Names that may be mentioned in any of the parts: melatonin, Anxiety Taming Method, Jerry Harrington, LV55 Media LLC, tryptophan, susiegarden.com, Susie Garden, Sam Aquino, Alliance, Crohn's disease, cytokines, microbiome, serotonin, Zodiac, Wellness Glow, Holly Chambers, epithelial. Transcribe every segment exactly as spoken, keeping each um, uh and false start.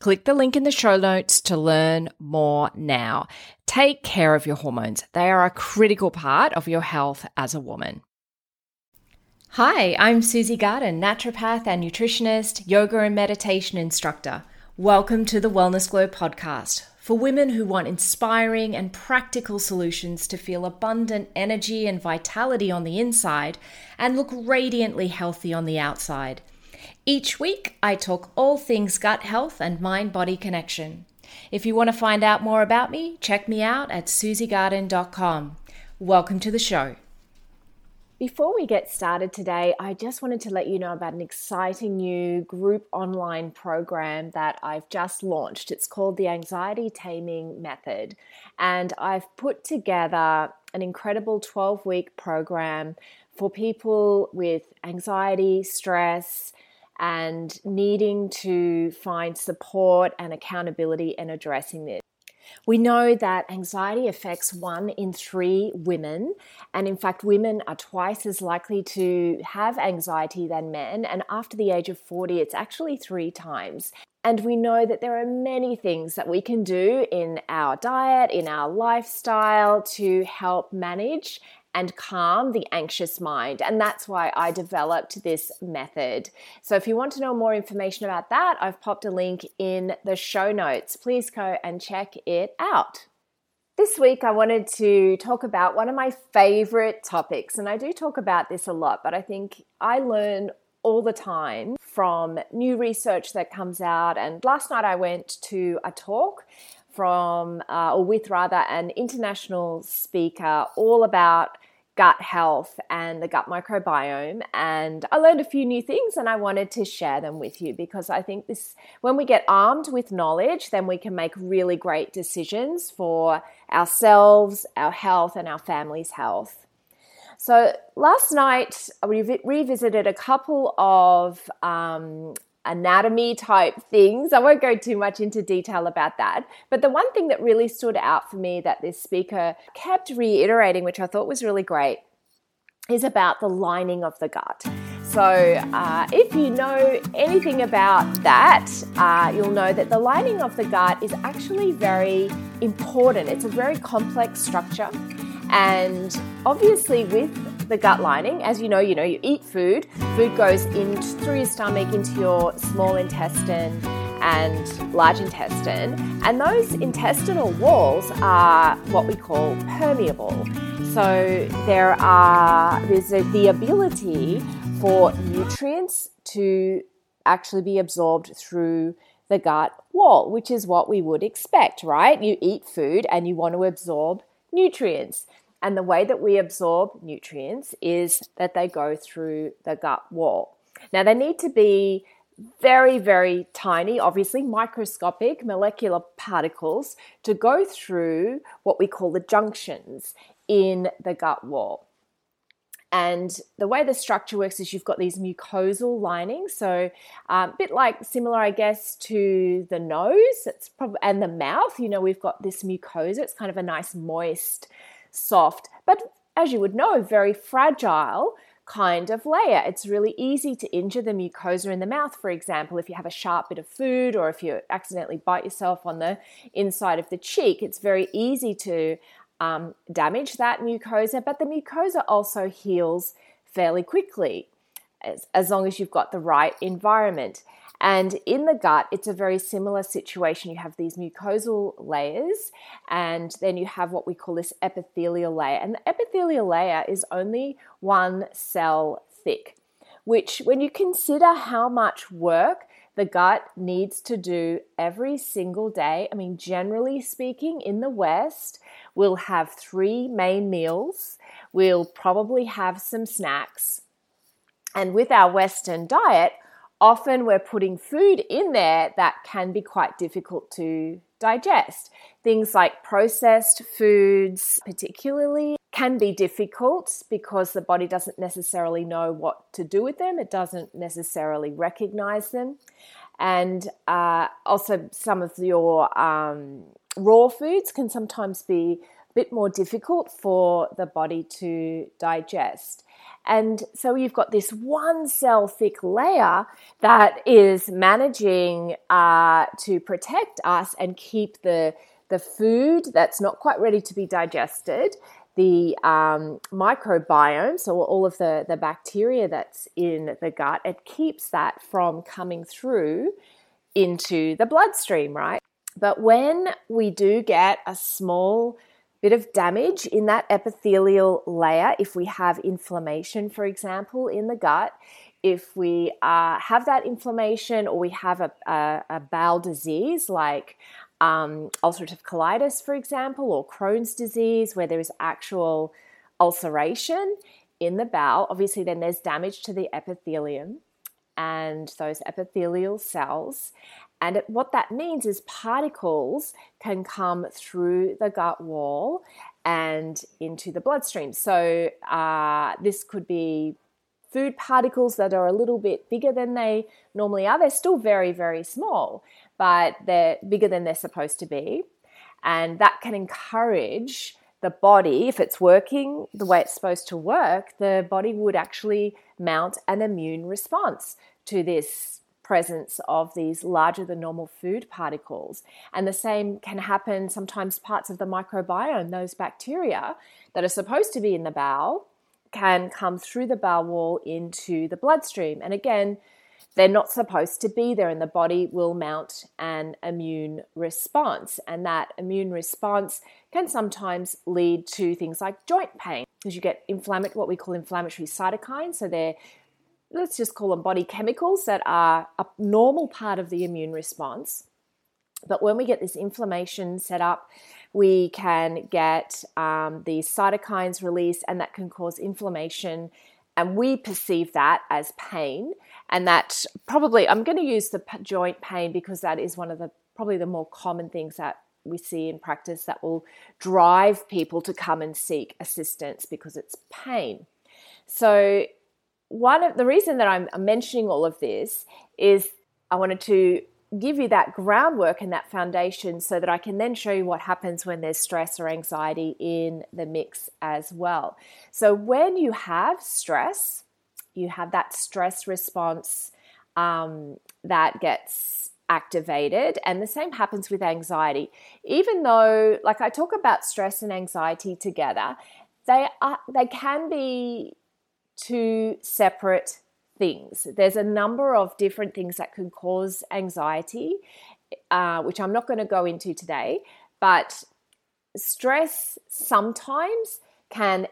Click the link in the show notes to learn more now. Take care of your hormones. They are a critical part of your health as a woman. Hi, I'm Susie Garden, naturopath and nutritionist, yoga and meditation instructor. Welcome to the Wellness Glow podcast for women who want inspiring and practical solutions to feel abundant energy and vitality on the inside and look radiantly healthy on the outside. Each week, I talk all things gut health and mind-body connection. If you want to find out more about me, check me out at susie garden dot com. Welcome to the show. Before we get started today, I just wanted to let you know about an exciting new group online program that I've just launched. It's called the Anxiety Taming Method, and I've put together an incredible twelve-week program for people with anxiety, stress, and needing to find support and accountability in addressing this. We know that anxiety affects one in three women, and in fact, women are twice as likely to have anxiety than men, and after the age of forty, it's actually three times. And we know that there are many things that we can do in our diet, in our lifestyle to help manage and calm the anxious mind. And that's why I developed this method. So if you want to know more information about that, I've popped a link in the show notes. Please go and check it out. This week, I wanted to talk about one of my favorite topics. And I do talk about this a lot, but I think I learn all the time from new research that comes out. And last night I went to a talk from, uh, or with rather, an international speaker all about gut health and the gut microbiome. And I learned a few new things and I wanted to share them with you because I think this, when we get armed with knowledge, then we can make really great decisions for ourselves, our health, and our family's health. So last night, we re- revisited a couple of um anatomy type things. I won't go too much into detail about that. But the one thing that really stood out for me that this speaker kept reiterating, which I thought was really great, is about the lining of the gut. So uh, if you know anything about that, uh, you'll know that the lining of the gut is actually very important. It's a very complex structure. And obviously with the gut lining, as you know, you know, you eat food, food goes in through your stomach into your small intestine and large intestine. And those intestinal walls are what we call permeable. So there are, there's a, the ability for nutrients to actually be absorbed through the gut wall, which is what we would expect, right? You eat food and you want to absorb nutrients. And the way that we absorb nutrients is that they go through the gut wall. Now, they need to be very, very tiny, obviously microscopic molecular particles to go through what we call the junctions in the gut wall. And the way the structure works is you've got these mucosal linings. So um, a bit like similar, I guess, to the nose it's prob- and the mouth. You know, we've got this mucosa. It's kind of a nice, moist, soft, but as you would know, very fragile kind of layer. It's really easy to injure the mucosa in the mouth, for example, if you have a sharp bit of food or if you accidentally bite yourself on the inside of the cheek. It's very easy to um, damage that mucosa, but the mucosa also heals fairly quickly as, as long as you've got the right environment. And in the gut, it's a very similar situation. You have these mucosal layers, and then you have what we call this epithelial layer. And the epithelial layer is only one cell thick, which when you consider how much work the gut needs to do every single day, I mean, generally speaking, in the West, we'll have three main meals. We'll probably have some snacks. And with our Western diet, often we're putting food in there that can be quite difficult to digest. Things like processed foods particularly can be difficult because the body doesn't necessarily know what to do with them. It doesn't necessarily recognize them. And uh, also some of your um, raw foods can sometimes be a bit more difficult for the body to digest. And so you've got this one cell thick layer that is managing uh, to protect us and keep the, the food that's not quite ready to be digested, the um, microbiome, so all of the, the bacteria that's in the gut, it keeps that from coming through into the bloodstream, right? But when we do get a small bit of damage in that epithelial layer, if we have inflammation, for example, in the gut, if we uh, have that inflammation or we have a, a, a bowel disease like um, ulcerative colitis, for example, or Crohn's disease where there is actual ulceration in the bowel, obviously then there's damage to the epithelium and those epithelial cells. And what that means is particles can come through the gut wall and into the bloodstream. So uh, this could be food particles that are a little bit bigger than they normally are. They're still very, very small, but they're bigger than they're supposed to be. And that can encourage the body, if it's working the way it's supposed to work, the body would actually mount an immune response to this presence of these larger than normal food particles. And the same can happen sometimes parts of the microbiome, those bacteria that are supposed to be in the bowel can come through the bowel wall into the bloodstream. And again, they're not supposed to be there and the body will mount an immune response. And that immune response can sometimes lead to things like joint pain because you get inflammatory, what we call inflammatory cytokines. So they're let's just call them body chemicals that are a normal part of the immune response. But when we get this inflammation set up, we can get um, these cytokines released and that can cause inflammation. And we perceive that as pain. And that probably, I'm going to use the joint pain because that is one of the, probably the more common things that we see in practice that will drive people to come and seek assistance because it's pain. So one of the reason that I'm mentioning all of this is I wanted to give you that groundwork and that foundation so that I can then show you what happens when there's stress or anxiety in the mix as well. So when you have stress, you have that stress response um, that gets activated, and the same happens with anxiety. Even though, like I talk about stress and anxiety together, they are they can be two separate things. There's a number of different things that can cause anxiety, uh, which I'm not going to go into today, but stress sometimes can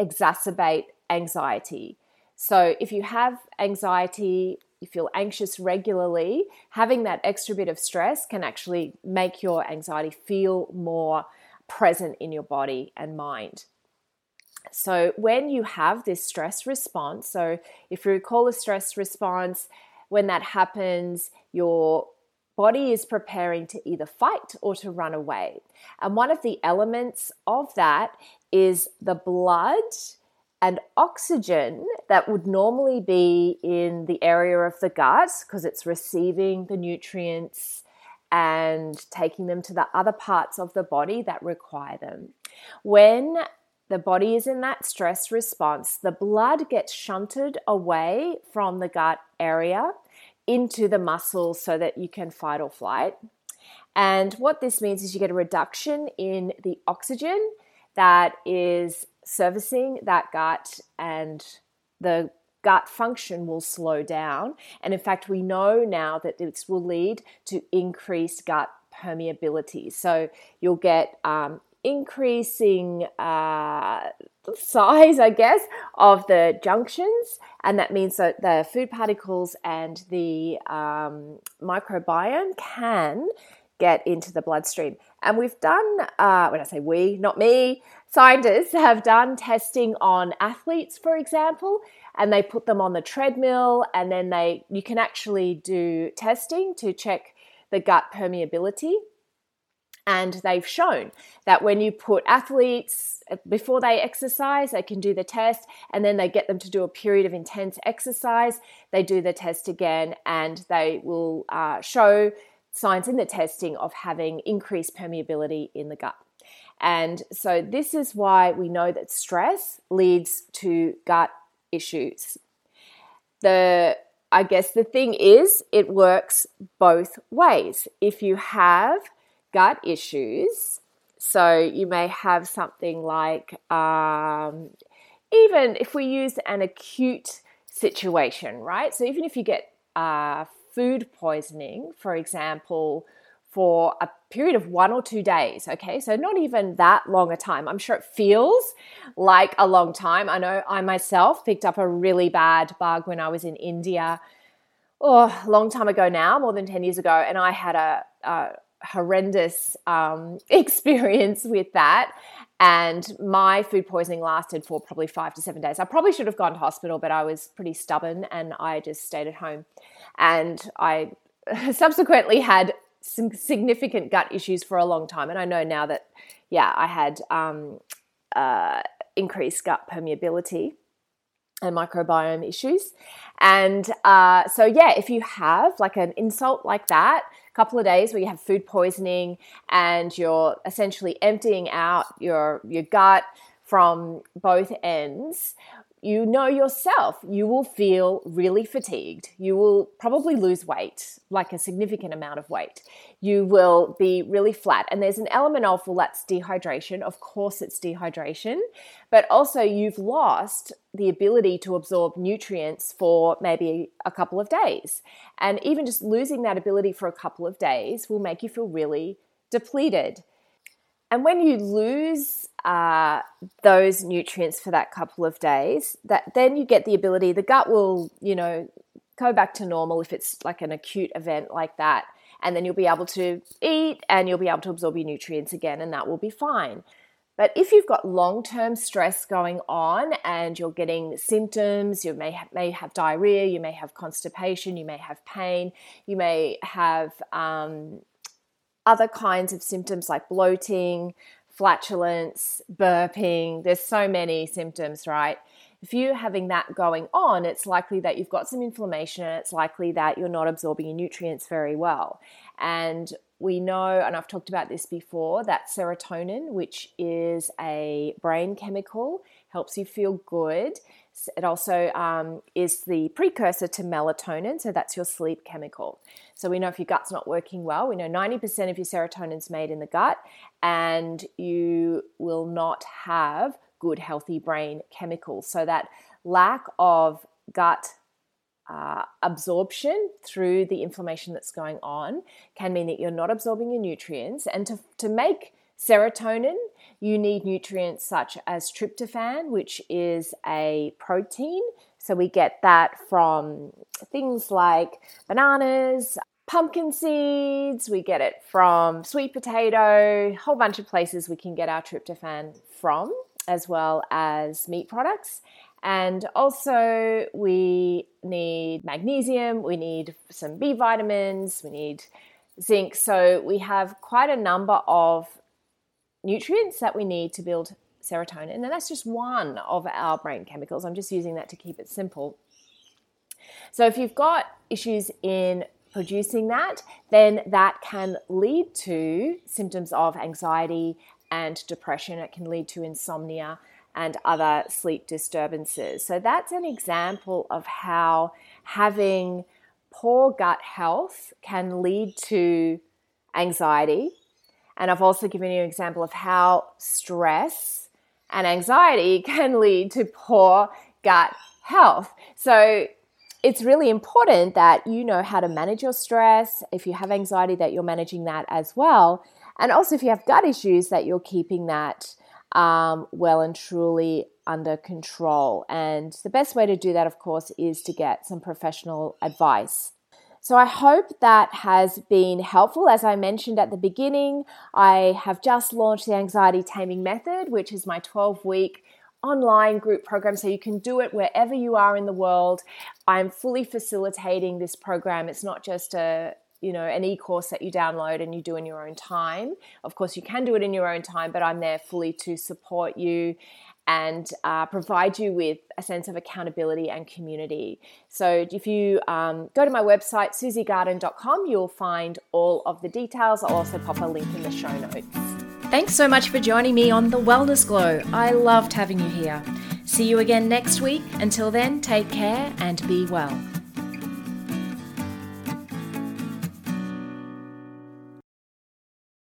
exacerbate anxiety. So if you have anxiety, you feel anxious regularly, having that extra bit of stress can actually make your anxiety feel more present in your body and mind. So when you have this stress response, so if you recall a stress response, when that happens, your body is preparing to either fight or to run away. And one of the elements of that is the blood and oxygen that would normally be in the area of the gut, because it's receiving the nutrients and taking them to the other parts of the body that require them. When the body is in that stress response, the blood gets shunted away from the gut area into the muscles so that you can fight or flight. And what this means is you get a reduction in the oxygen that is servicing that gut, and the gut function will slow down. And in fact, we know now that this will lead to increased gut permeability. So you'll get um, increasing uh, size, I guess, of the junctions. And that means that the food particles and the um, microbiome can get into the bloodstream. And we've done, uh, when I say we, not me, scientists have done testing on athletes, for example, and they put them on the treadmill, and then they you can actually do testing to check the gut permeability. And they've shown that when you put athletes, before they exercise, they can do the test, and then they get them to do a period of intense exercise, they do the test again, and they will uh, show signs in the testing of having increased permeability in the gut. And so this is why we know that stress leads to gut issues. The, I guess the thing is, it works both ways. If you have gut issues, so you may have something like, um, even if we use an acute situation, right? So even if you get uh, food poisoning, for example, for a period of one or two days, okay? So not even that long a time. I'm sure it feels like a long time. I know I myself picked up a really bad bug when I was in India, oh, a long time ago now, more than ten years ago, and I had a, a horrendous um, experience with that. And my food poisoning lasted for probably five to seven days. I probably should have gone to hospital, but I was pretty stubborn and I just stayed at home. And I subsequently had some significant gut issues for a long time. And I know now that, yeah, I had um, uh, increased gut permeability and microbiome issues. And uh, so, yeah, if you have like an insult like that, a couple of days where you have food poisoning and you're essentially emptying out your your gut from both ends, you know yourself, you will feel really fatigued. You will probably lose weight, like a significant amount of weight. You will be really flat. And there's an element of, well, that's dehydration. Of course it's dehydration, but also you've lost the ability to absorb nutrients for maybe a couple of days. And even just losing that ability for a couple of days will make you feel really depleted. And when you lose uh, those nutrients for that couple of days, that then you get the ability, the gut will, you know, go back to normal if it's like an acute event like that. And then you'll be able to eat and you'll be able to absorb your nutrients again, and that will be fine. But if you've got long-term stress going on and you're getting symptoms, you may have, may have diarrhea, you may have constipation, you may have pain, you may have um, other kinds of symptoms like bloating, flatulence, burping. There's so many symptoms, right? If you're having that going on, it's likely that you've got some inflammation, and it's likely that you're not absorbing your nutrients very well. And we know, and I've talked about this before, that serotonin, which is a brain chemical, helps you feel good. It also um, is the precursor to melatonin, so that's your sleep chemical. So we know if your gut's not working well, we know ninety percent of your serotonin's made in the gut, and you will not have good, healthy brain chemicals. So that lack of gut uh, absorption through the inflammation that's going on can mean that you're not absorbing your nutrients. And to, to make serotonin, you need nutrients such as tryptophan, which is a protein. So we get that from things like bananas, pumpkin seeds. We get it from sweet potato, a whole bunch of places we can get our tryptophan from, as well as meat products. And also we need magnesium, we need some B vitamins, we need zinc. So we have quite a number of nutrients that we need to build serotonin. And that's just one of our brain chemicals. I'm just using that to keep it simple. So if you've got issues in producing that, then that can lead to symptoms of anxiety and depression. It can lead to insomnia and other sleep disturbances. So that's an example of how having poor gut health can lead to anxiety. And I've also given you an example of how stress and anxiety can lead to poor gut health. So it's really important that you know how to manage your stress. If you have anxiety, that you're managing that as well. And also if you have gut issues, that you're keeping that um, well and truly under control. And the best way to do that, of course, is to get some professional advice. So I hope that has been helpful. As I mentioned at the beginning, I have just launched the Anxiety Taming Method, which is my twelve-week online group program, so you can do it wherever you are in the world. I'm fully facilitating this program. It's not just a, you know, an e-course that you download and you do in your own time. Of course, you can do it in your own time, but I'm there fully to support you and uh, provide you with a sense of accountability and community. So if you um, go to my website, susie garden dot com, you'll find all of the details. I'll also pop a link in the show notes. Thanks so much for joining me on The Wellness Glow. I loved having you here. See you again next week. Until then, take care and be well.